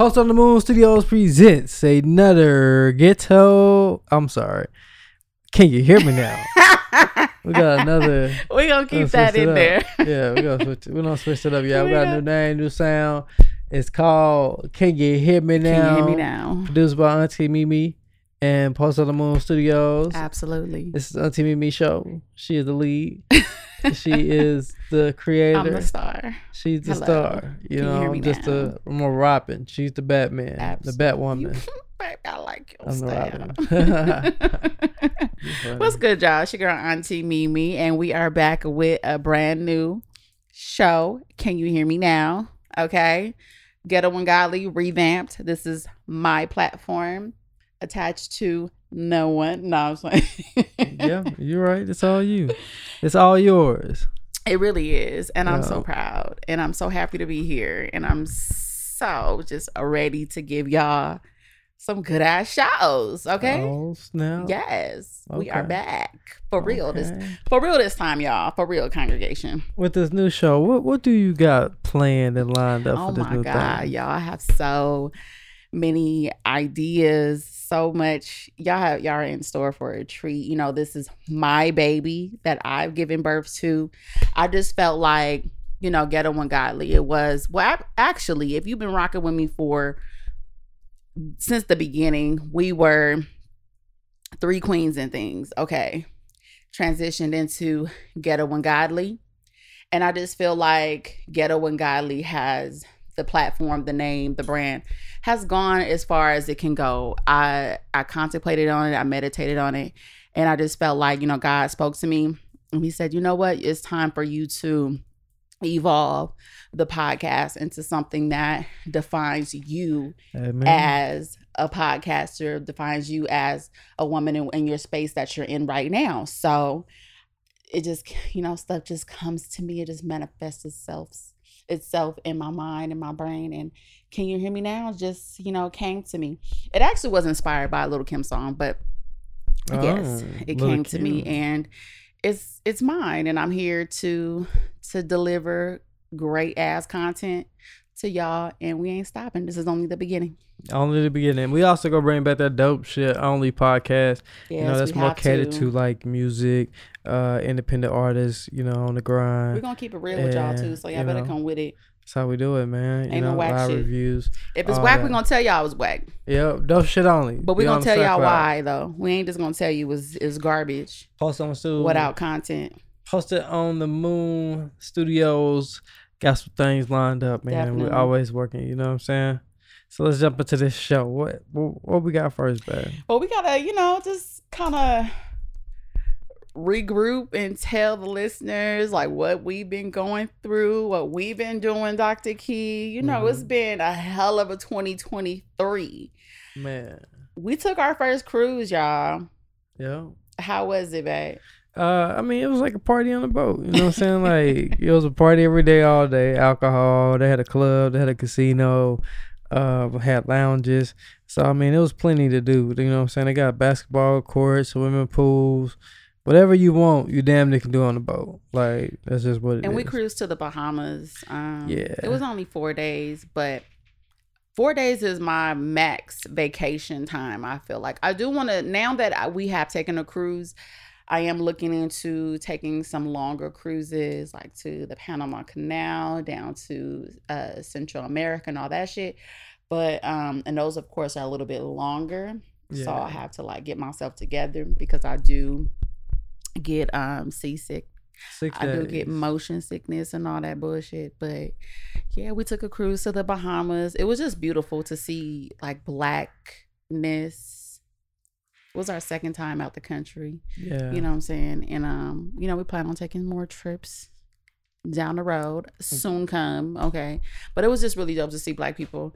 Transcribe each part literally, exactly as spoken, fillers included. Post on the Moon Studios presents another ghetto. I'm sorry. Can you hear me now? We got another. We gonna keep that in there. Yeah, we gonna switch. We gonna switch it up, y'all. We got a new name, new sound. It's called Can You Hear Me Now? Can You Hear Me Now? Produced by Auntie Mimi and Post on the Moon Studios. Absolutely. This is Auntie Mimi show. She is the lead. She is the creator. I'm the star. She's the Hello. star. You Can know, you hear me I'm just now? the I'm a Robin. She's the Batman. Absolutely. The Batwoman. Baby, I like your I'm style. What's good, y'all? It's your girl Auntie Mimi, and we are back with a brand new show. Can you hear me now? Okay. Ghetto and Godly revamped. This is my platform attached to no one. No, I'm saying. Yeah, you're right. It's all you. It's all yours. It really is. And yeah. I'm so proud. And I'm so happy to be here. And I'm so just ready to give y'all some good ass shows. Okay. Oh, snap. Yes. Okay. We are back. For real. Okay. This for real this time, y'all. For real, congregation. With this new show, what what do you got planned and lined up oh for this new God, thing? Oh my God, y'all. I have so many ideas, so much. Y'all have y'all are in store for a treat. You know, this is my baby that I've given birth to. I just felt like, you know, Ghetto and Godly. It was well, I, actually, if you've been rocking with me for since the beginning, we were three queens and things. Okay, transitioned into Ghetto and Godly, and I just feel like Ghetto and Godly has the platform, the name, the brand has gone as far as it can go. I I contemplated on it. I meditated on it. And I just felt like, you know, God spoke to me and he said, you know what? It's time for you to evolve the podcast into something that defines you Amen. as a podcaster, defines you as a woman in, in your space that you're in right now. So it just, you know, stuff just comes to me. It just manifests itself. itself in my mind and my brain, and Can You Hear Me Now just, you know, came to me. It actually was inspired by a Lil' Kim song, but oh, yes, it Lil' came Kim. to me, and it's it's mine, and I'm here to to deliver great ass content to y'all, and we ain't stopping. This is only the beginning. Only the beginning. We also gonna bring back that dope shit Only Podcast. Yes, you know, that's more catered to. to like music, uh, independent artists, you know, on the grind. We're gonna keep it real and, with y'all too, so y'all better know, come with it. That's how we do it, man. You ain't know, no whack shit. Reviews. If it's whack, that. we're gonna tell y'all it's whack. Yep, dope shit only. But we're gonna tell y'all why though. We ain't just gonna tell you it's it's garbage. Post on Studios without content. Post it on the Moon Studios. Got some things lined up, man. Definitely. We're always working, you know what I'm saying? So let's jump into this show. What what, what we got first, babe? Well, we got to, you know, just kind of regroup and tell the listeners, like, what we've been going through, what we've been doing, Doctor Key. You know, mm-hmm. It's been a hell of a twenty twenty-three. Man. We took our first cruise, y'all. Yeah. How was it, babe? Uh, I mean, it was like a party on the boat. You know what I'm saying? Like, it was a party every day, all day. Alcohol. They had a club. They had a casino. Uh, had lounges. So, I mean, it was plenty to do. You know what I'm saying? They got basketball courts, swimming pools. Whatever you want, you damn near can do on the boat. Like, that's just what it and is. And we cruised to the Bahamas. Um, yeah. It was only four days, but four days is my max vacation time, I feel like. I do want to, now that I, we have taken a cruise, I am looking into taking some longer cruises, like to the Panama Canal, down to uh, Central America and all that shit. But, um, and those, of course, are a little bit longer. Yeah. So I have to, like, get myself together because I do get um, seasick. Sick I days. do get motion sickness and all that bullshit. But, yeah, we took a cruise to the Bahamas. It was just beautiful to see, like, blackness. It was our second time out the country. Yeah. You know what I'm saying? And, um, you know, we plan on taking more trips down the road. Soon come. Okay. But it was just really dope to see black people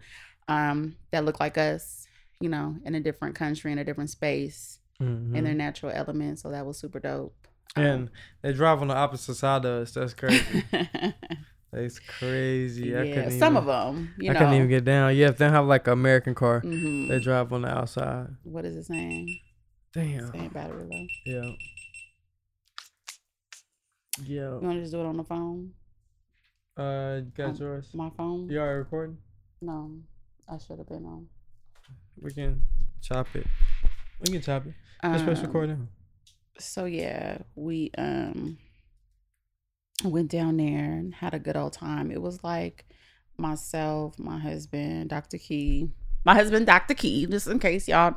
um, that look like us, you know, in a different country, in a different space, mm-hmm. in their natural element. So that was super dope. And um, they drive on the opposite side of us. That's crazy. It's crazy. Yeah, I couldn't some even, of them. You I know. couldn't even get down. Yeah, if they have like an American car, mm-hmm. they drive on the outside. What is it saying? Damn. It's saying battery low. Yeah. Yeah. You want to just do it on the phone? Uh, you got um, yours? My phone? You already recording? No. I should have been on. We can chop it. We can chop it. Let's um, press record now. So yeah, we um went down there and had a good old time. It was like myself, my husband, Doctor Key. My husband, Doctor Key, just in case y'all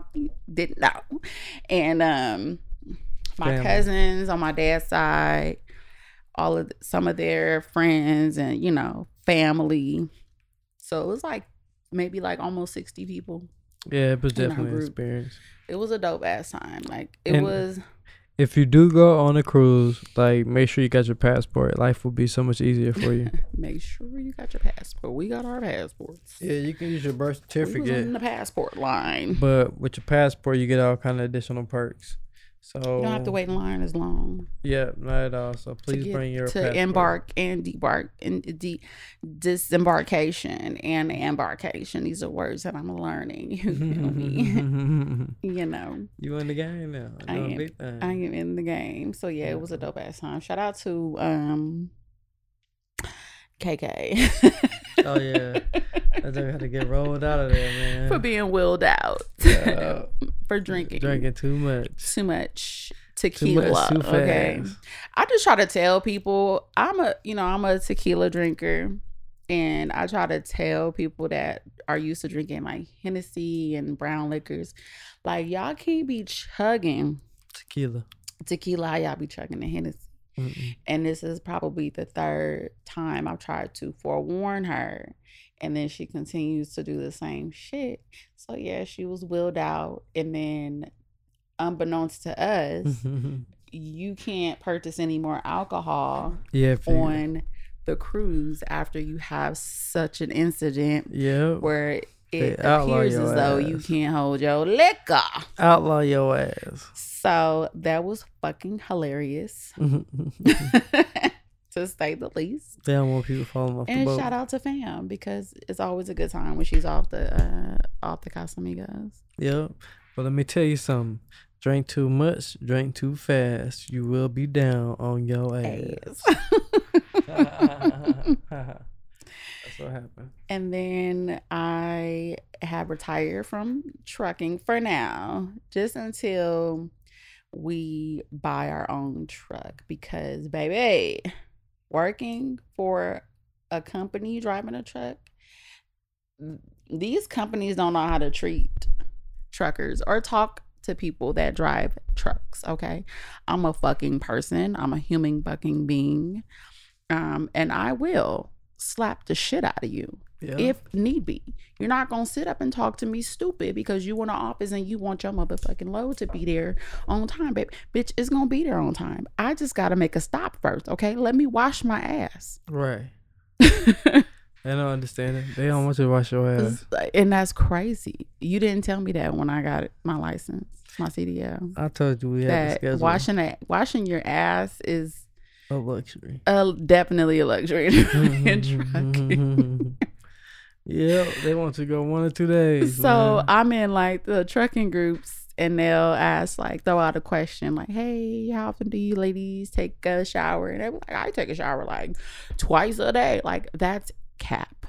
didn't know. And um my Damn. cousins on my dad's side, all of the, some of their friends and, you know, family. So it was like maybe like almost sixty people. Yeah, it was definitely an experience. It was a dope ass time. Like it and was. If you do go on a cruise, like make sure you got your passport. Life will be so much easier for you. Make sure you got your passport. We got our passports. Yeah, you can use your birth certificate. We was in the passport line. But with your passport, you get all kind of additional perks. So you don't have to wait in line as long. Yeah, not at all. So please get, bring your to passport. Embark and debark and de- disembarkation and embarkation. These are words that I'm learning. You know me. You know. You in the game now. I am, I am in the game. So yeah, it was a dope ass time. Shout out to um K K. Oh yeah. I just had to get rolled out of there, man. For being willed out. Yeah. For drinking. Drinking too much. Too much tequila. Too much, too fast. Okay. I just try to tell people I'm a you know, I'm a tequila drinker. And I try to tell people that are used to drinking like Hennessy and brown liquors. Like y'all can't be chugging tequila. Tequila, y'all be chugging the Hennessy. Mm-mm. And this is probably the third time I've tried to forewarn her, and then she continues to do the same shit. So yeah, she was willed out, and then unbeknownst to us, you can't purchase any more alcohol yeah, on the cruise after you have such an incident yeah. where it they appears as though ass. You can't hold your liquor. Outlaw your ass. So that was fucking hilarious, to say the least. They don't want people falling off and the boat. And shout out to fam, because it's always a good time when she's off the uh, off the Casamigos. Yep. But let me tell you something. Drink too much, drink too fast. You will be down on your ass. ass. That's what happened. And then I have retired from trucking for now, just until we buy our own truck, because baby, working for a company driving a truck, these companies don't know how to treat truckers or talk to people that drive trucks. Okay, I'm a fucking person. I'm a human fucking being, um and I will slap the shit out of you yeah. if need be. You're not gonna sit up and talk to me stupid because you in the office and you want your motherfucking load to be there on time, babe. Bitch, it's gonna be there on time. I just gotta make a stop first, okay? Let me wash my ass. Right. I don't understand it. They don't want you to wash your ass. And that's crazy. You didn't tell me that when I got my license, my C D L. I told you we had a schedule. Washing a, washing your ass is a luxury. Uh, definitely a luxury in trucking. Yeah, they want to go one or two days. So man. I'm in like the trucking groups, and they'll ask like throw out a question like, "Hey, how often do you ladies take a shower?" And I'm like, I take a shower like twice a day. Like that's cap,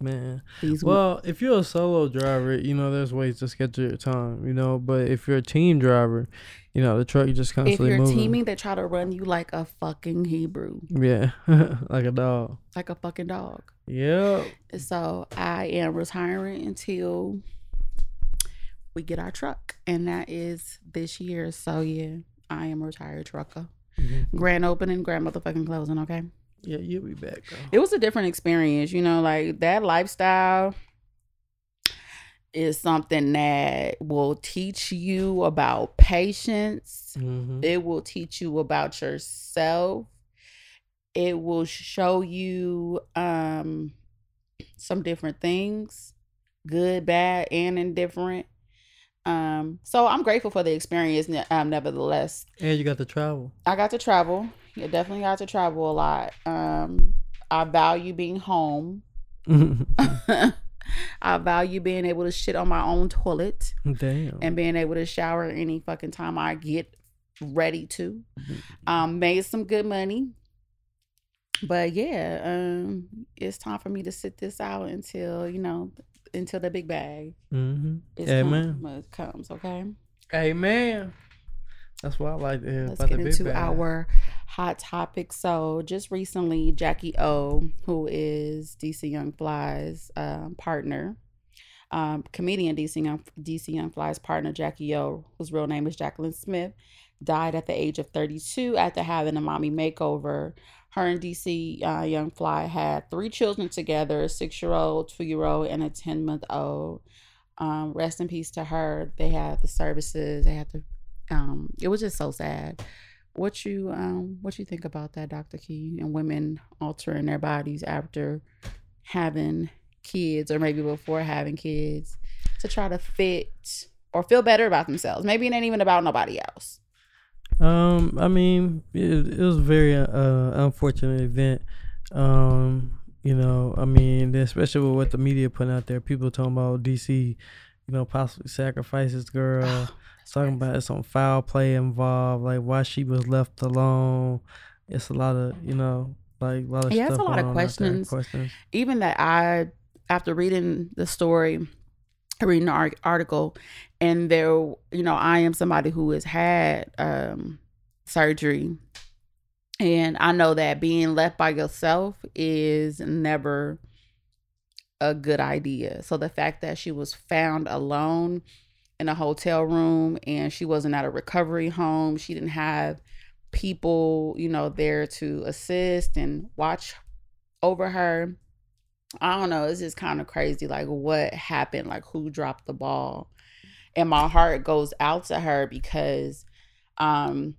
man. These well, weeks. If you're a solo driver, you know there's ways to schedule your time, you know. But if you're a team driver, you know, the truck, you just constantly moving. If you're teaming, they try to run you like a fucking Hebrew. Yeah, like a dog. Like a fucking dog. Yep. So I am retiring until we get our truck, and that is this year. So yeah, I am a retired trucker. Mm-hmm. Grand opening, grand motherfucking closing, okay? Yeah, you'll be back, girl. It was a different experience, you know, like that lifestyle is something that will teach you about patience. Mm-hmm. It will teach you about yourself. It will show you um, some different things, good, bad, and indifferent. Um, so I'm grateful for the experience, um, nevertheless. And you got to travel. I got to travel. I definitely got to travel a lot. Um, I value being home. I value being able to shit on my own toilet. Damn. And being able to shower any fucking time I get ready to. Um, made some good money. But yeah, um, it's time for me to sit this out until, you know, until the big bag mm-hmm. is Amen. Come, comes. Okay. Amen. That's what I like to hear. Let's about get the big into bag. Our hot topic. So just recently, Jackie O, who is D C Young Fly's um, partner, um, comedian D C Young, D C Young Fly's partner, Jackie O, whose real name is Jacqueline Smith, died at the age of thirty-two after having a mommy makeover. Her and D C uh, Young Fly had three children together, a six-year-old, two-year-old, and a ten-month-old. Um, rest in peace to her. They had the services. They had the. Um, it was just so sad. What you um, what you think about that, Doctor Key, and women altering their bodies after having kids, or maybe before having kids, to try to fit or feel better about themselves? Maybe it ain't even about nobody else. Um, I mean, it, it was a very uh, unfortunate event. Um, you know, I mean, especially with what the media put out there, people talking about D C, you know, possibly sacrifices, girl. Oh, talking crazy. About it's some foul play involved, like why she was left alone. It's a lot of, you know, like a lot of yeah, stuff. Yeah, it's a lot of questions. questions. Even that I, after reading the story, reading the article, and there, you know, I am somebody who has had um, surgery, and I know that being left by yourself is never a good idea. So the fact that she was found alone in a hotel room, and she wasn't at a recovery home, she didn't have people, you know, there to assist and watch over her. I don't know. It's just kind of crazy. Like, what happened? Like, who dropped the ball? And my heart goes out to her because, um,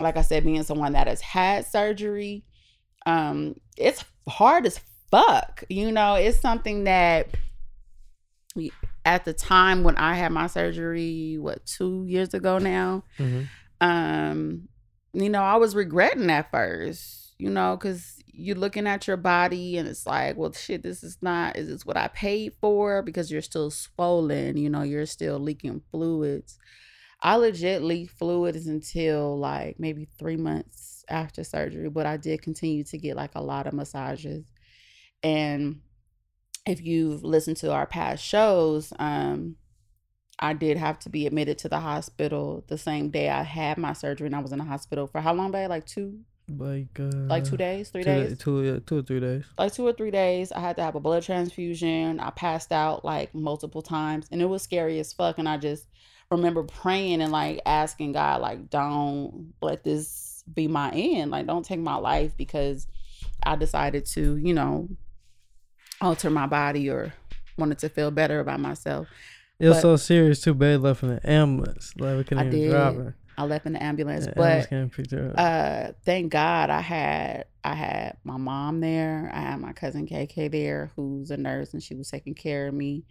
like I said, being someone that has had surgery, um, it's hard as fuck. You know, it's something that we, at the time when I had my surgery, what, two years ago now, mm-hmm. um, you know, I was regretting at first, you know, because you're looking at your body and it's like, well, shit, this is not, is this what I paid for? Because you're still swollen, you know, you're still leaking fluids. I legit leaked fluids until like maybe three months after surgery, but I did continue to get like a lot of massages. And if you've listened to our past shows, um, I did have to be admitted to the hospital the same day I had my surgery, and I was in the hospital for how long, babe? Like two Like uh, like two days, three two, days, two, two or three days. Like two or three days. I had to have a blood transfusion. I passed out like multiple times, and it was scary as fuck. And I just remember praying and like asking God, like, don't let this be my end. Like, don't take my life because I decided to, you know, alter my body or wanted to feel better about myself. It was but, so serious. Too bad left in the ambulance. Like we couldn't I even did. drive her. I left in the ambulance, yeah, but uh, thank God I had I had my mom there. I had my cousin K K there, who's a nurse, and she was taking care of me.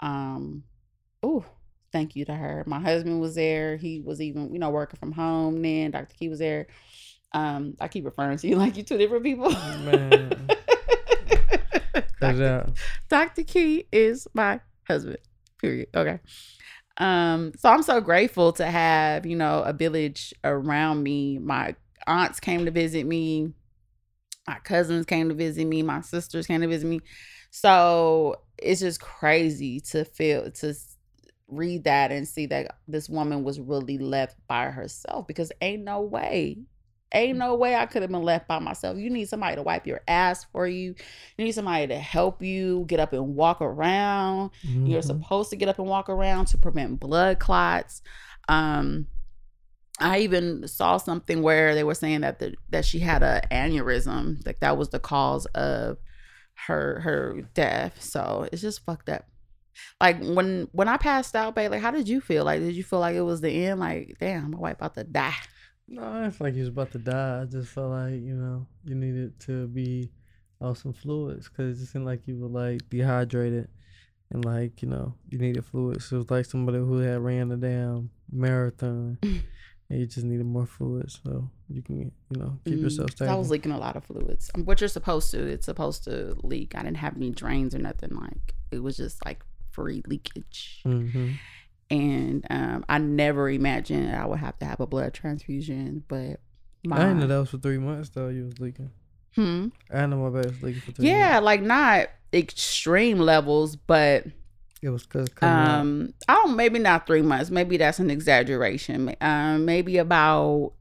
Um, ooh, thank you to her. My husband was there. He was even, you know, working from home then. Doctor Key was there. Um, I keep referring to you like you two different people. Man. Doctor Key is my husband, period. Okay. Um, so I'm so grateful to have, you know, a village around me. My aunts came to visit me. My cousins came to visit me. My sisters came to visit me. So it's just crazy to feel, to read that and see that this woman was really left by herself, because ain't no way, ain't no way I could have been left by myself. You need somebody to wipe your ass for you. You need somebody to help you get up and walk around. Mm-hmm. You're supposed to get up and walk around to prevent blood clots. Um, I even saw something where they were saying that the, that she had an aneurysm. Like that was the cause of her her death. So it's just fucked up. Like when when I passed out, babe, like how did you feel? Like did you feel like it was the end? Like damn, my wife about to die. No, I feel like he was about to die. I just felt like, you know, you needed to be off some fluids, because it just seemed like you were, like, dehydrated and, like, you know, you needed fluids. So it was like somebody who had ran a damn marathon and you just needed more fluids so you can, you know, keep mm, yourself stable. I was leaking a lot of fluids. What you're supposed to, it's supposed to leak. I didn't have any drains or nothing. Like, it was just, like, free leakage. Mm-hmm. And um, I never imagined I would have to have a blood transfusion, but my I didn't know that was for three months though. You was leaking. Hmm. Animal based league for two yeah, years. Like not extreme levels, but it was cause um out. Oh, maybe not three months. Maybe that's an exaggeration. Um, maybe about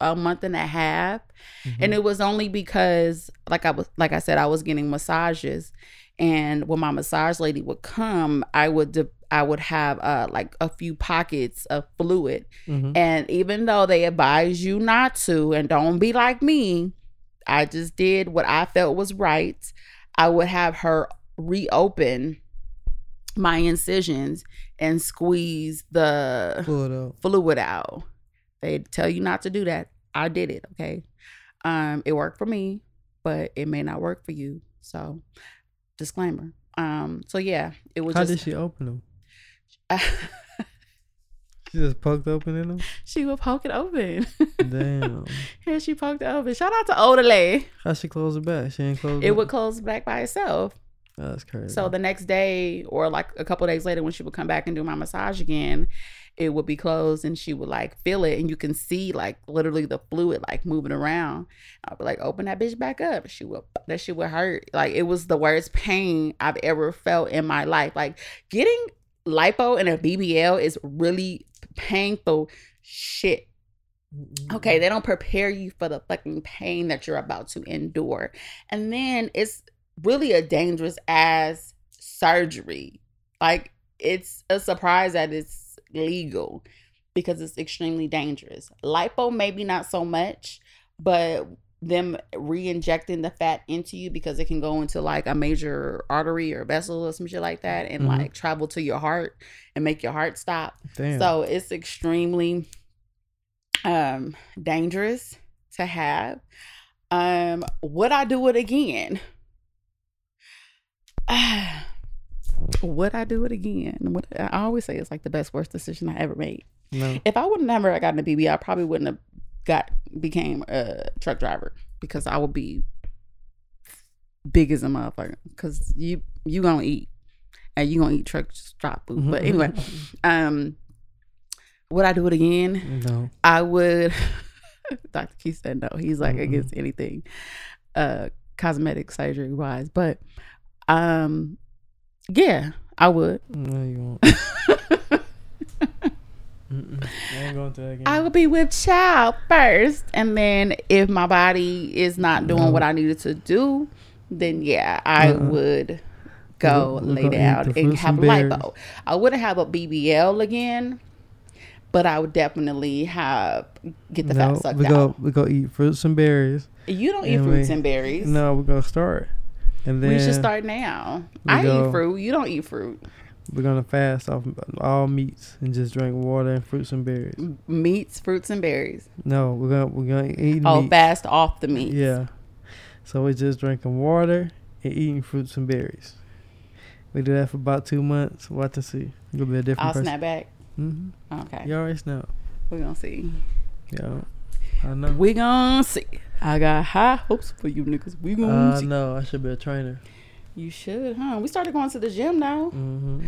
a month and a half, mm-hmm. and it was only because, like I was, like I said, I was getting massages, and when my massage lady would come, I would. De- I would have uh, like a few pockets of fluid. Mm-hmm. And even though they advise you not to and don't be like me, I just did what I felt was right. I would have her reopen my incisions and squeeze the fluid out. Fluid out. They tell you not to do that. I did it, okay? Um, it worked for me, but it may not work for you. So, disclaimer. Um, so yeah, it was How just... How did she open them? She just poked open in them? She would poke it open. Damn. And she poked it open. Shout out to Odele. How she close it back? She ain't close it It back? Would close back by itself. Oh, that's crazy. So the next day or like a couple of days later when she would come back and do my massage again, it would be closed and she would like feel it and you can see like literally the fluid like moving around. I'll be like, open that bitch back up. She would, that shit would hurt. Like it was the worst pain I've ever felt in my life. Like getting lipo and a B B L is really painful shit. Okay, they don't prepare you for the fucking pain that you're about to endure. And then it's really a dangerous ass surgery. Like it's a surprise that it's legal because it's extremely dangerous. Lipo, maybe not so much, but them re-injecting the fat into you because it can go into like a major artery or vessel or some shit like that and mm-hmm. like travel to your heart and make your heart stop. Damn. So it's extremely um dangerous to have. Um would I do it again? Would I do it again? Would, I always say it's like the best worst decision I ever made. No. If I would never have gotten a B B L, I probably wouldn't have got became a truck driver because I would be big as a motherfucker. Because you you gonna eat and you gonna eat truck stop food. Mm-hmm. But anyway, um, would I do it again? No, I would. Doctor Key said no. He's like mm-hmm. against anything, uh, cosmetic surgery wise. But um, yeah, I would. No, you won't. I, going to again. I would be with child first, and then if my body is not doing no. what I needed to do, then yeah, I uh-uh. would go we'll, lay we'll down and have lipo. I wouldn't have a B B L again, but I would definitely have get the no, fat sucked we go, out. We go eat fruits and berries. You don't eat fruits we, and berries. No, we're gonna start, and then we should start now. I go, eat fruit. You don't eat fruit. We're going to fast off all meats and just drink water and fruits and berries. Meats, fruits, and berries. No, we're going to we're gonna eat Oh, meats. Fast off the meats. Yeah. So we're just drinking water and eating fruits and berries. We do that for about two months. Watch and see. It'll be a different I'll person. Snap back? Mm-hmm. Okay. You already snap. We're going to see. Yeah. I know. We're going to see. I got high hopes for you niggas. We're going to uh, see. I know. I should be a trainer. You should, huh? We started going to the gym now. Mm-hmm.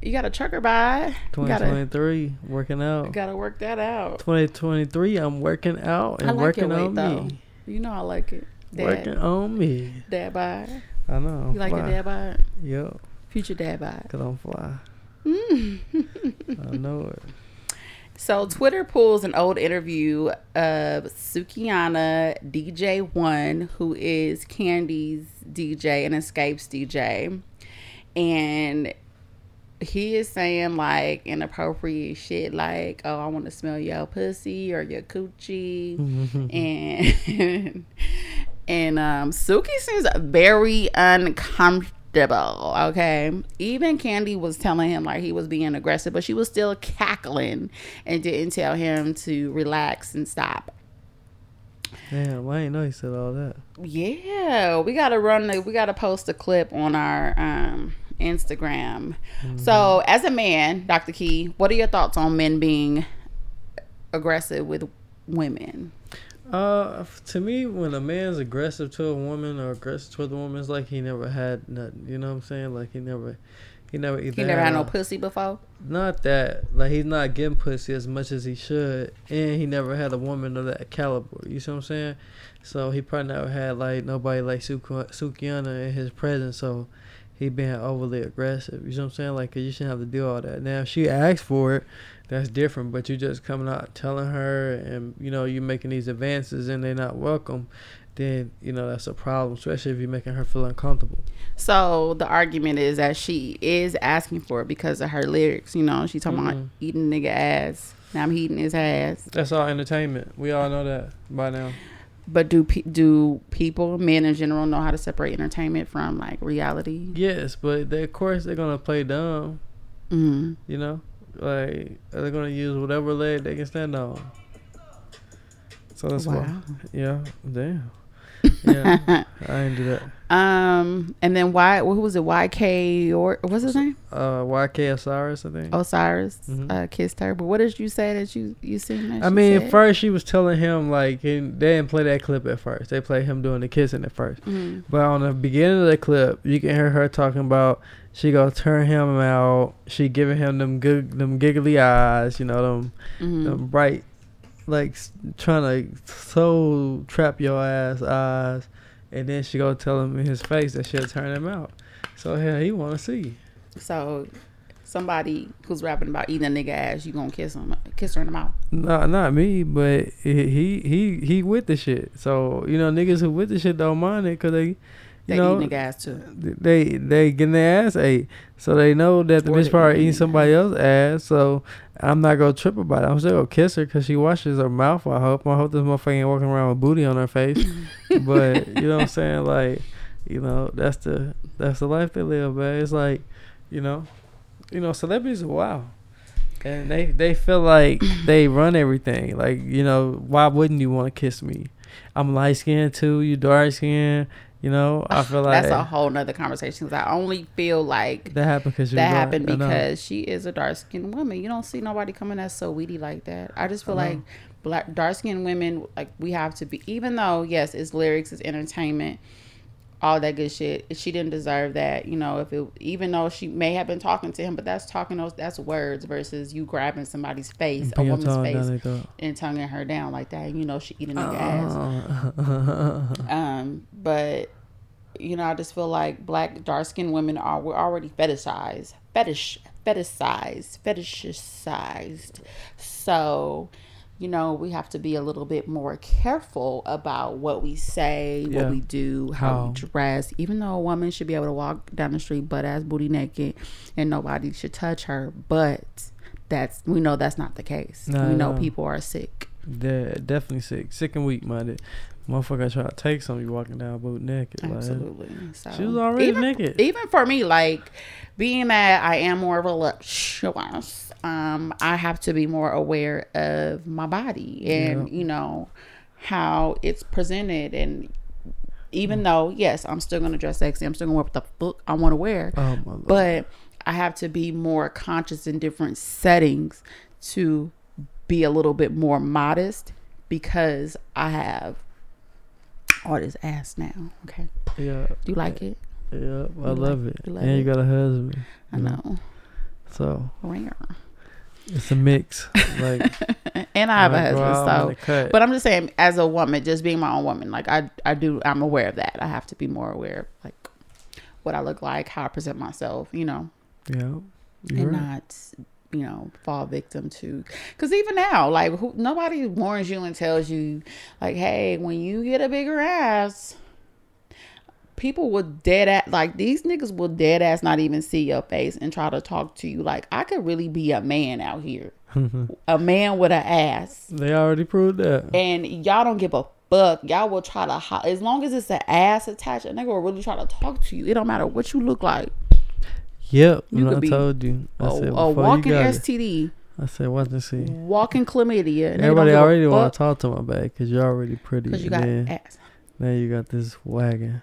You got a trucker by twenty twenty-three working out. Gotta work that out. twenty twenty-three, I'm working out and I like working your weight, on though. Me. You know I like it. Dad. Working on me. Dad bod. I know. I'm you fly. Like your dad bod? Yo. Future dad bod. Cause I'm fly. Mm. I know it. So Twitter pulls an old interview of Sukihana, D J one, who is Candy's D J and Escape's D J. And he is saying like inappropriate shit like, oh, I want to smell your pussy or your coochie. and and um, Suki seems very uncomfortable. Okay, even Candy was telling him like he was being aggressive, but she was still cackling and didn't tell him to relax and stop. Damn, I ain't know he said all that. Yeah, we gotta run the, we gotta post a clip on our um Instagram. Mm-hmm. So as a man, Doctor Key, what are your thoughts on men being aggressive with women? Uh, to me, when a man's aggressive to a woman or aggressive to the woman, it's like he never had nothing. You know what I'm saying? Like he never He never either. He never had no pussy before? Not that. Like, he's not getting pussy as much as he should. And he never had a woman of that caliber. You see what I'm saying? So, he probably never had, like, nobody like Sukihana in his presence. So, he being overly aggressive. You see what I'm saying? Like, 'cause you shouldn't have to do all that. Now, if she asks for it, that's different. But you just coming out telling her and, you know, you making these advances and they're not welcome. Then, you know, that's a problem, especially if you're making her feel uncomfortable. So the argument is that she is asking for it because of her lyrics. You know, she's talking mm-hmm. about eating nigga ass. Now I'm eating his ass. That's all entertainment. We all know that by now. But do pe- do people, men in general, know how to separate entertainment from, like, reality? Yes, but they, of course they're going to play dumb. Mm-hmm. You know? Like, they're going to use whatever leg they can stand on. So that's wow. why. Yeah. Damn. Yeah, I didn't do that. Um, and then why? Who was it? Y K or what's his name? Uh, Y K Osiris, I think. Osiris mm-hmm. uh, kissed her. But what did you say that you you seen? That I mean, said? First she was telling him like he, they didn't play that clip at first. They played him doing the kissing at first. Mm-hmm. But on the beginning of the clip, you can hear her talking about she gonna turn him out. She giving him them good, them giggly eyes. You know them, mm-hmm. them bright. Like trying to soul trap your ass eyes, and then she go tell him in his face that she'll turn him out. So hell, he want to see. So somebody who's rapping about eating a nigga ass, you gonna kiss him, kiss her in the mouth? No, not me, but he he he with the shit. So you know niggas who with the shit don't mind it because they you they know, eat nigga ass too. They they getting their ass ate, so they know that the or bitch probably eating somebody else's ass. So. I'm not going to trip about it. I'm still going to kiss her because she washes her mouth, I hope. I hope this motherfucker ain't walking around with booty on her face. But, you know what I'm saying? Like, you know, that's the that's the life they live, man. It's like, you know, you know, celebrities are wild. And they, they feel like they run everything. Like, you know, why wouldn't you want to kiss me? I'm light-skinned, too. You dark-skinned. You know, I feel like that's a whole nother conversation. Cause I only feel like that happened because that happened because she is a dark skinned woman. You don't see nobody coming that's so weedy like that. I just feel I like black dark skinned women, like we have to be, even though yes, it's lyrics, it's entertainment, all that good shit. She didn't deserve that, you know. If it, even though she may have been talking to him, but that's talking those that's words versus you grabbing somebody's face, a woman's face, down, and tonguing her down like that. You know, she eating her ass. Um, but. You know, I just feel like black dark-skinned women are we're already fetishized, fetish, fetishized, fetishized. So, you know, we have to be a little bit more careful about what we say, yeah. what we do, how, how we dress. Even though a woman should be able to walk down the street butt-ass booty naked and nobody should touch her, but that's we know that's not the case. No, we know no. people are sick. They're definitely sick, sick and weak-minded. Motherfucker try to take somebody walking down boot naked. Absolutely. Like, so, she was already even, naked. Even for me, like, being that I am more reluctant, um, I have to be more aware of my body and, yeah. you know, how it's presented. And even mm. though, yes, I'm still going to dress sexy. I'm still going to wear what the fuck I want to wear. Oh my Lord. But I have to be more conscious in different settings to be a little bit more modest because I have... all this ass now, okay? Yeah. Do you like it? Yeah, I you love like, it. You love and it? You got a husband. I know. know. So. Rare. It's a mix. Like, and I have I a husband, so. But I'm just saying, as a woman, just being my own woman, like I, I do, I'm aware of that. I have to be more aware of like what I look like, how I present myself, you know. Yeah. And right. not. You know, fall victim to, because even now, like, who, nobody warns you and tells you, like, hey, when you get a bigger ass, people will dead ass, like, these niggas will dead ass not even see your face and try to talk to you. Like, I could really be a man out here, a man with an ass. They already proved that. And y'all don't give a fuck. Y'all will try to, ho- as long as it's an ass attached, a nigga will really try to talk to you. It don't matter what you look like. Yep, you could I be told you. I a, said, a walking you S T D. It, I said, what to see? Walking chlamydia. And everybody already want to talk to my back because you're already pretty. Because you got then, ass. Now you got this wagon.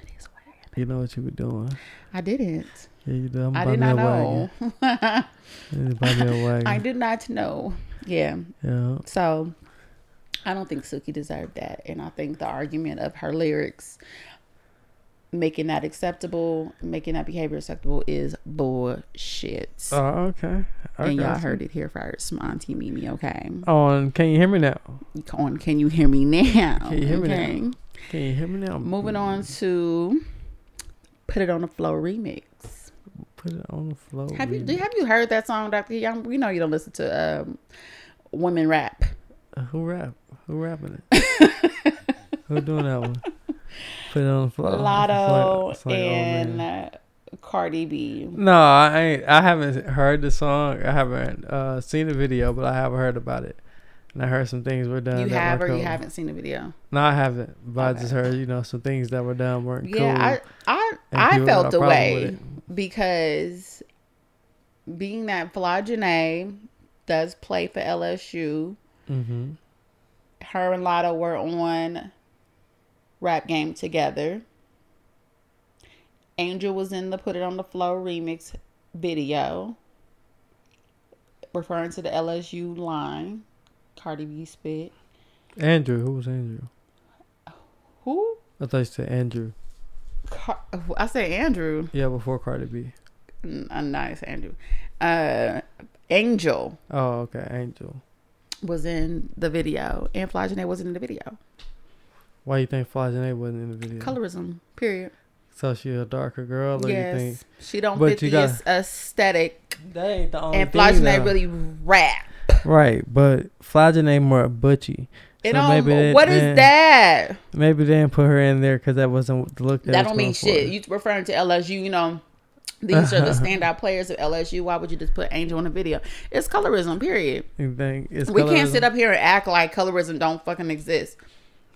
It is wagon. You know what you were doing. I didn't. Yeah, you did. I'm I did not know. I did not know. Yeah. Yeah. So, I don't think Suki deserved that. And I think the argument of her lyrics making that acceptable, making that behavior acceptable is bullshit. Oh, okay. Okay. And y'all heard it here first, from Auntie Mimi, okay? On Can You Hear Me Now? On Can You Hear Me Now? Can You Hear okay? Me Now? Can You Hear Me Now? Moving on to Put It on the Flow remix. Put It on the Flow. Have remix. you have you heard that song, Doctor Key? We know you don't listen to um, women rap. Uh, who rap? Who rapping it? Who doing that one? Put It on the Flow. Latto like, like, and uh, Cardi B. No, I ain't. I haven't heard the song. I haven't uh, seen the video, but I have heard about it. And I heard some things were done. You that have or cool. You haven't seen the video? No, I haven't. But okay. I just heard, you know, some things that were done weren't yeah, cool. Yeah, I I, I felt the way because being that Flau'jae does play for L S U, mm-hmm. her and Latto were on Rap Game together. Angel was in the Put It on the Flow remix video, referring to the L S U line. Cardi B spit. Andrew, who was Andrew? Who? I thought you said Andrew. Car- I said Andrew. Yeah, before Cardi B. N- nice, Andrew. Uh, Angel. Oh, okay, Angel. Was in the video, and Flau'jae wasn't in the video. Why you think Flau'jae wasn't in the video? Colorism. Period. So she a darker girl, or yes. you think she don't but fit the gotta... aesthetic? That ain't the only and thing. And Flau'jae really rap. Right, but Flau'jae more butchy. So um, they, what is that? Maybe they didn't put her in there because that wasn't the look. That, that don't mean shit. You referring to L S U? You know, these are the standout players of L S U. Why would you just put Angel in a video? It's colorism. Period. You think it's we colorism? Can't sit up here and act like colorism don't fucking exist.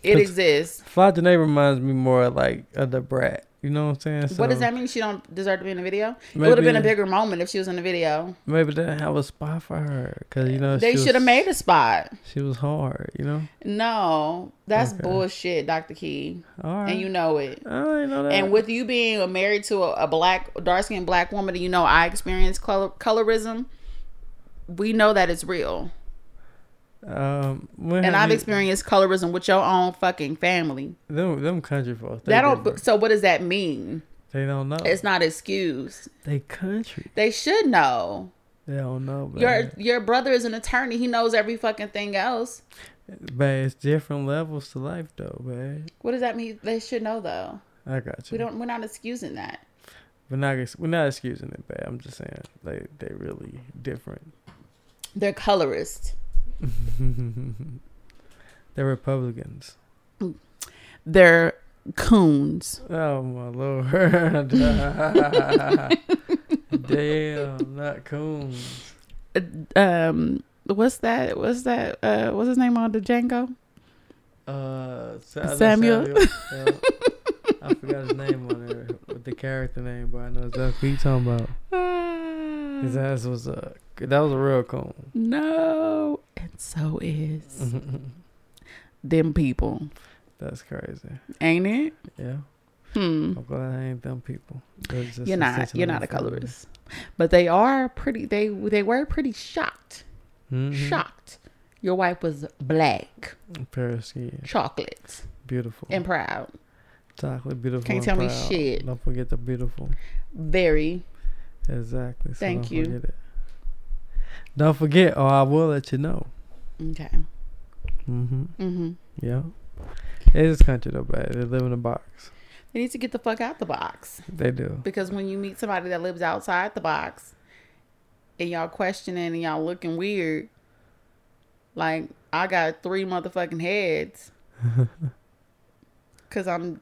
It exists. Flau'jae reminds me more like of the brat. You know what I'm saying? So what does that mean? She don't deserve to be in the video? Maybe, it would have been a bigger moment if she was in the video. Maybe they didn't have a spot for her. Cause, you know, they should have made a spot. She was hard, you know? No. That's okay. Bullshit, Doctor Key. All right. And you know it. I didn't know that. And with you being married to a, a black, dark-skinned black woman, you know I experience color, colorism. We know that it's real. Um, and I've you, experienced colorism with your own fucking family. Them, them country folks. They don't. Different. So what does that mean? They don't know. It's not excused. They country. They should know. They don't know. Babe. Your your brother is an attorney. He knows every fucking thing else. But it's different levels to life, though, man. What does that mean? They should know, though. I got you. We don't. We're not excusing that. We're not. We're not excusing it, babe. I'm just saying, like they really different. They're colorist. They're Republicans. They're coons. Oh my Lord. Damn, not coons. Um, what's that? What's that? Uh, what's his name on the Django? Uh, Samuel. Samuel. Yeah. I forgot his name on there with the character name, but I know exactly what you talking about. Uh, his ass was a. Uh, That was a real coon. No. And so is them people. That's crazy. Ain't it? Yeah. Hmm. I'm glad I ain't them people. Just you're not. You're not a colorist. But they are pretty. They they were pretty shocked. Mm-hmm. Shocked. Your wife was black. Paris skin. Chocolate. Beautiful. And proud. Chocolate, beautiful. Can't tell proud. Me shit. Don't forget the beautiful. Very. Exactly. So thank you. Forget it. Don't forget, or I will let you know. Okay. Mm-hmm. Mm-hmm. Yeah. It is country, though, but they live in a box. They need to get the fuck out the box. They do. Because when you meet somebody that lives outside the box, and y'all questioning and y'all looking weird, like, I got three motherfucking heads. Because I'm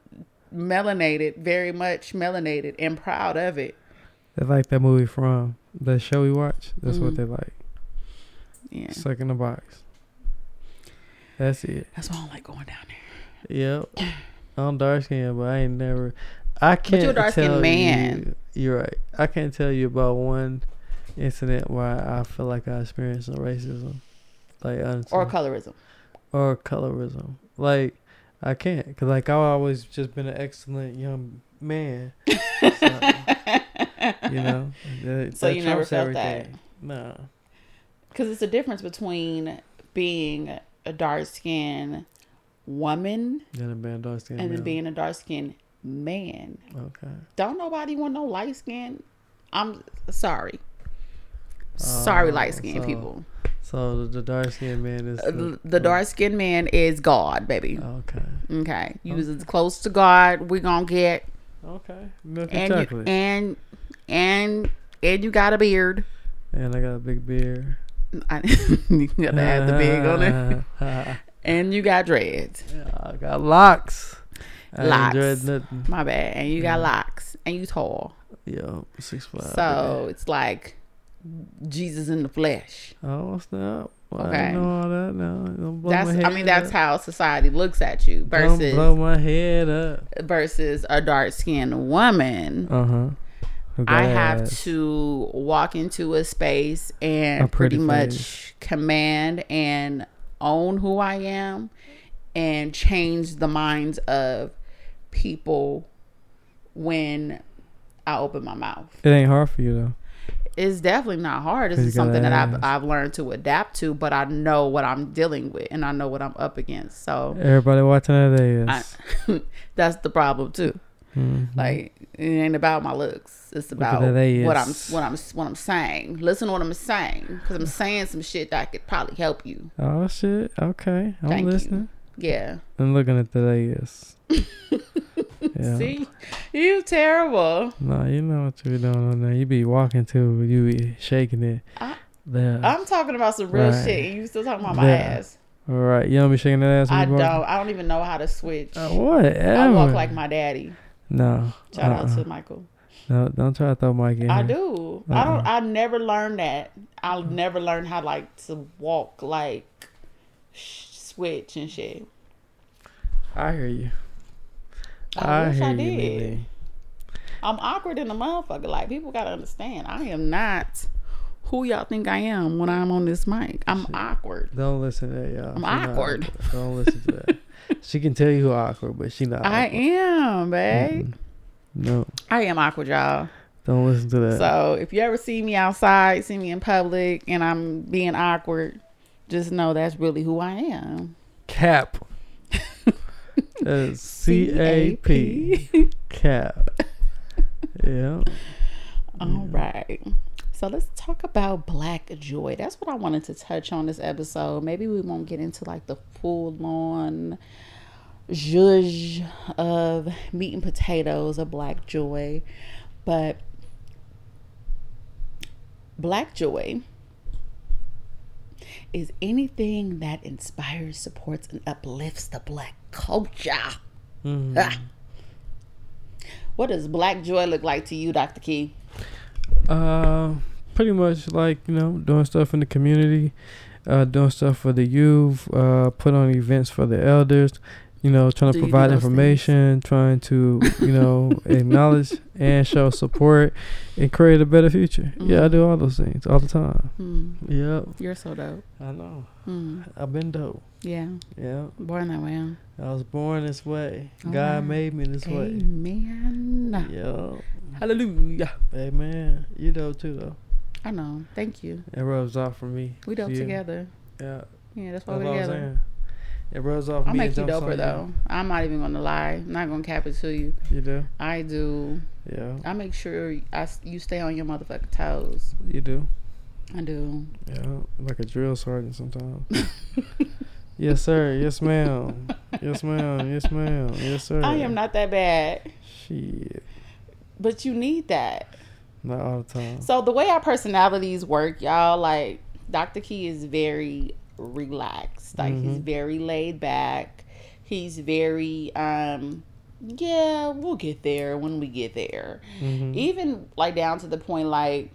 melanated, very much melanated, and proud of it. They like that movie from the show we watch. That's mm-hmm. what they like. Yeah. Suck in the box. That's it. That's why I don't like going down there. Yep. I'm dark skinned, but I ain't never. I can't. But you're a dark skinned man. You, you're right. I can't tell you about one incident where I feel like I experienced some racism, like honestly. Or colorism. Or colorism. Like I can't, because like I've always just been an excellent young man. So, you know, that, so that you never felt everything. That no, because it's a difference between being a dark skinned woman and, a dark-skinned and then being a dark skinned man. Okay. Don't nobody want no light skin. I'm sorry. Sorry, uh, light skinned so, people. So the dark skinned man is the, the dark skinned man is God, baby. Okay. Okay. You was okay. close to God. We gonna get okay. Milk and and, chocolate. You, and and and you got a beard. And I got a big beard. I, you gotta have the big on it. And you got dreads. Yeah, I got locks. I locks. Dread nothing. My bad. And you got yeah. locks. And you tall. Yo, six five. So yeah. it's like Jesus in the flesh. Oh snap! Well, okay, I know all that now. That's I mean that's up. How society looks at you versus don't blow my head up versus a dark skinned woman. Uh huh. I have to walk into a space and a pretty, pretty much command and own who I am and change the minds of people when I open my mouth. It ain't hard for you though. It's definitely not hard. This is something that I've, I've learned to adapt to, but I know what I'm dealing with and I know what I'm up against. So everybody watching that is I, that's the problem too. Mm-hmm. Like it ain't about my looks. It's about what I'm what I'm what I'm saying. Listen to what I'm saying because I'm saying some shit that could probably help you. Oh shit! Okay, I'm Thank listening. You. Yeah, I'm looking at today is. Yeah. See, you terrible. No, you know what you're doing on there. You be walking to, you be shaking it. I, I'm talking about some real right. shit. And you still talking about there. my ass? All right, you don't be shaking that ass. I don't. Walking? I don't even know how to switch. Uh, what? I walk like my daddy. No. Shout uh-uh. out to Michael. No, don't try to throw Mike in. I here. do. Uh-uh. I don't. I never learned that. I'll never learn how like to walk like sh- switch and shit. I hear you. I, I wish I did. Really. I'm awkward in the motherfucker. Like people gotta understand, I am not who y'all think I am when I'm on this mic. I'm she, awkward. Don't listen to that, y'all. I'm she awkward. Not, don't listen to that. She can tell you who awkward, but she not. I awkward. am, babe. Mm-mm. No, I am awkward, y'all. Don't listen to that. So if you ever see me outside, see me in public, and I'm being awkward, just know that's really who I am. Cap. C A P cap. Yeah. All right. So let's talk about Black joy. That's what I wanted to touch on this episode. Maybe we won't get into like the full on zhuzh of meat and potatoes of Black joy, but Black joy is anything that inspires, supports, and uplifts the Black culture. Mm-hmm. Ah. What does Black joy look like to you, Doctor Key? Uh, pretty much like, you know, doing stuff in the community, uh, doing stuff for the youth, uh, put on events for the elders, you know, trying to do provide information, things? trying to, you know, acknowledge and show support and create a better future. Mm-hmm. Yeah, I do all those things all the time. Mm-hmm. Yep. You're so dope. I know. Mm-hmm. I've been dope. Yeah. Yeah. Born that way. Huh? I was born this way. Oh, God made me this amen. way. Amen. Yeah. Hallelujah. Amen. You dope too, though. I know. Thank you. It rubs off for me. We dope together. Yeah. Yeah, that's why that's we're together. It rubs off. I'll me make you doper though. I'm not even gonna lie. I'm not gonna cap it to you. You do. I do. Yeah. I make sure I you stay on your motherfucking toes. You do. I do. Yeah, like a drill sergeant sometimes. Yes sir. Yes ma'am. Yes ma'am. Yes ma'am. Yes sir. I am not that bad. Shit. But you need that. Not all the time. So the way our personalities work, y'all, like Doctor Key is very relaxed, like mm-hmm. he's very laid back, he's very um yeah we'll get there when we get there. Mm-hmm. Even like down to the point like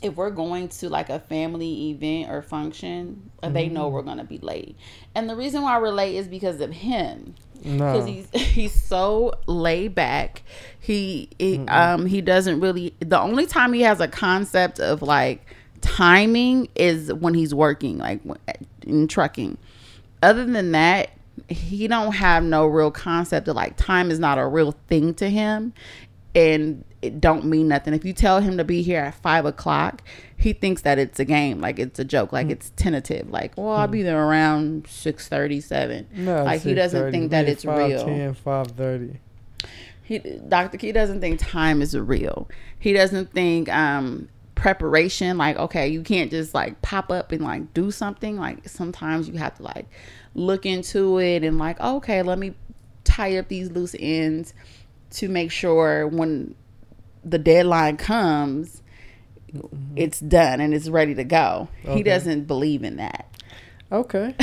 if we're going to like a family event or function, mm-hmm. they know we're gonna be late, and the reason why we're late is because of him. Because no. he's he's so laid back. He, he um he doesn't really, the only time he has a concept of like timing is when he's working, like in trucking. Other than that, he don't have no real concept of like time is not a real thing to him, and it don't mean nothing. If you tell him to be here at five o'clock, he thinks that it's a game, like it's a joke, like mm. it's tentative, like well mm. I'll be there around six thirty-seven. No, like six thirty. He doesn't think that it's real. five ten, five thirty He, Doctor Key doesn't think time is real. He doesn't think um, preparation, like, okay, you can't just like pop up and like do something. Like sometimes you have to like look into it and like, okay, let me tie up these loose ends to make sure when the deadline comes, mm-hmm. it's done and it's ready to go. Okay. He doesn't believe in that. Okay.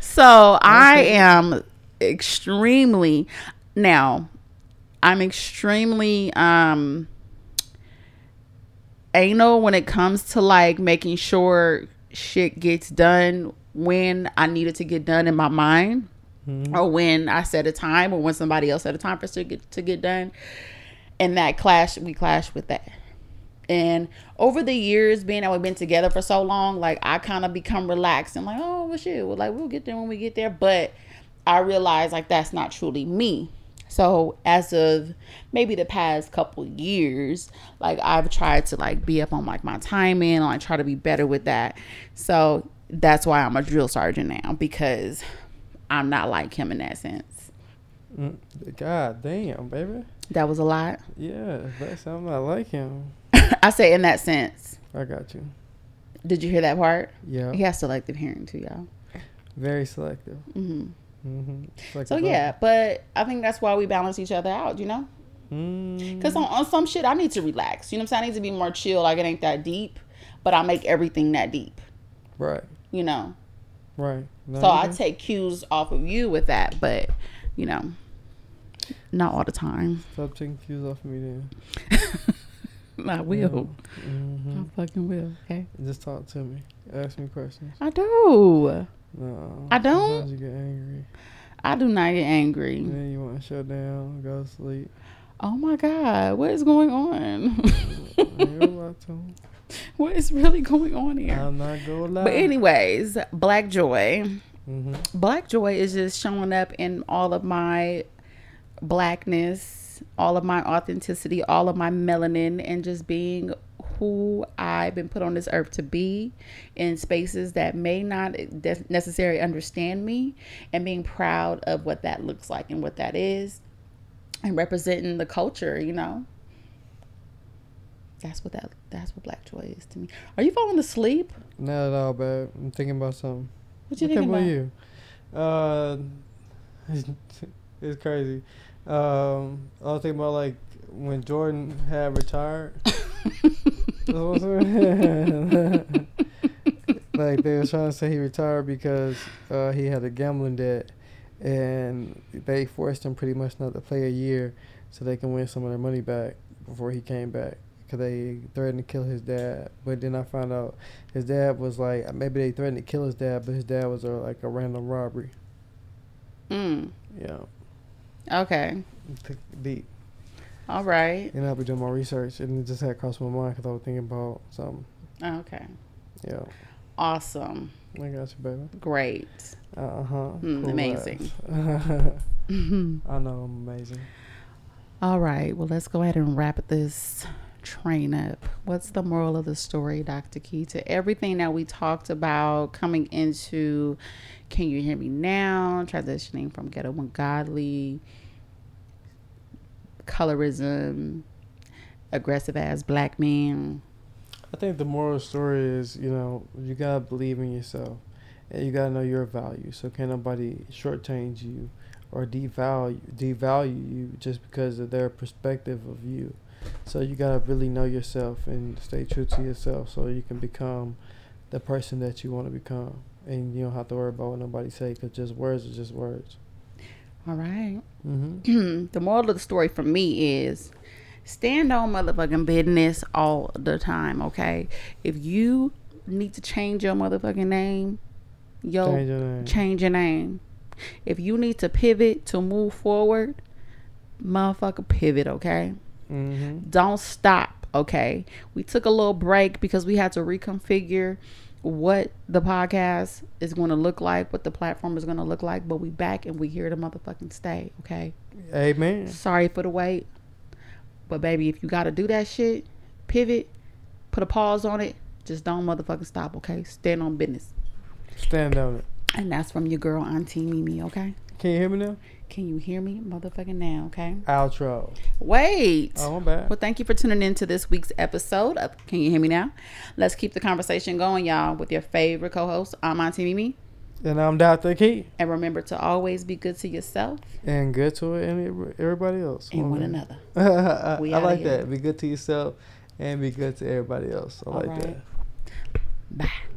So okay. I am extremely, now, I'm extremely um, anal when it comes to like making sure shit gets done when I need it to get done in my mind, mm-hmm. or when I set a time, or when somebody else set a time for it to get, to get done. And that clash, we clash with that. And over the years, being that we've been together for so long, like I kind of become relaxed and like, oh, well, shit, well, like we'll get there when we get there. But I realized like that's not truly me. So as of maybe the past couple years, like I've tried to like be up on like my timing and like try to be better with that. So that's why I'm a drill sergeant now, because I'm not like him in that sense. God damn, baby. That was a lot. Yeah, that's, I'm not like him. I say in that sense. I got you. Did you hear that part? Yeah. He has selective hearing too, y'all. Very selective. Mm-hmm. Mm-hmm. Selective so yeah, up. But I think that's why we balance each other out, you know? Because mm. on, on some shit, I need to relax. You know what I'm saying? I need to be more chill. Like it ain't that deep, but I make everything that deep. Right. You know? Right. Not so either. I take cues off of you with that, but, you know, not all the time. Stop taking cues off of me then. I will. Mm-hmm. I fucking will. Okay. Just talk to me. Ask me questions. I do. No. I don't. Sometimes you get angry. I do not get angry. And then you want to shut down, go to sleep. Oh my God, what is going on? What is really going on here? I'm not gonna lie. But anyways, Black Joy. Mm-hmm. Black Joy is just showing up in all of my blackness, all of my authenticity, all of my melanin, and just being who I've been put on this earth to be in spaces that may not necessarily understand me, and being proud of what that looks like and what that is, and representing the culture, you know. That's what that that's what Black Joy is to me. Are you falling asleep? Not at all, babe. I'm thinking about something. What you what thinking about? You? Uh, it's, it's crazy. Um, I was thinking about like when Jordan had retired. Like they were trying to say he retired because uh, he had a gambling debt, and they forced him pretty much not to play a year so they can win some of their money back before he came back, because they threatened to kill his dad. But then I found out his dad was like, maybe they threatened to kill his dad, but his dad was a, like a random robbery. Mm. Yeah. Okay. Deep. All right. And I'll be doing my research, and it just had crossed my mind because I was thinking about something. Okay. Yeah. Awesome. I got you, baby. Great. Uh huh. Mm, cool, amazing. I know I'm amazing. All right. Well, let's go ahead and wrap this train up. What's the moral of the story, Doctor Key, to everything that we talked about coming into Can You Hear Me Now, transitioning from Ghetto and Godly, colorism, aggressive ass black men? I think the moral story is, you know, you gotta believe in yourself, and you gotta know your value. So can't nobody shortchange you or devalue devalue you just because of their perspective of you. So you gotta really know yourself and stay true to yourself, so you can become the person that you want to become, and you don't have to worry about what nobody say, because just words are just words. All right. Mm-hmm. The moral of the story for me is stand on motherfucking business all the time. Okay, if you need to change your motherfucking name, yo, change your name. Change your name. If you need to pivot to move forward, motherfucker, pivot. Okay. Mm-hmm. Don't stop. Okay, we took a little break because we had to reconfigure what the podcast is going to look like, what the platform is going to look like, but we back and we here to motherfucking stay. Okay. Amen. Sorry for the wait, but baby, if you got to do that shit, pivot, put a pause on it, just don't motherfucking stop. Okay, stand on business, stand on it. And that's from your girl Auntie Mimi. Okay. Can you hear me now? Can you hear me motherfucking now, okay? Outro. Wait. Oh, I'm back. Well, thank you for tuning in to this week's episode of Can You Hear Me Now? Let's keep the conversation going, y'all, with your favorite co-host. I'm Auntie Mimi. And I'm Doctor Key. And remember to always be good to yourself. And good to everybody else. And one another. We I like here. That. Be good to yourself and be good to everybody else. I All like right. that. Bye.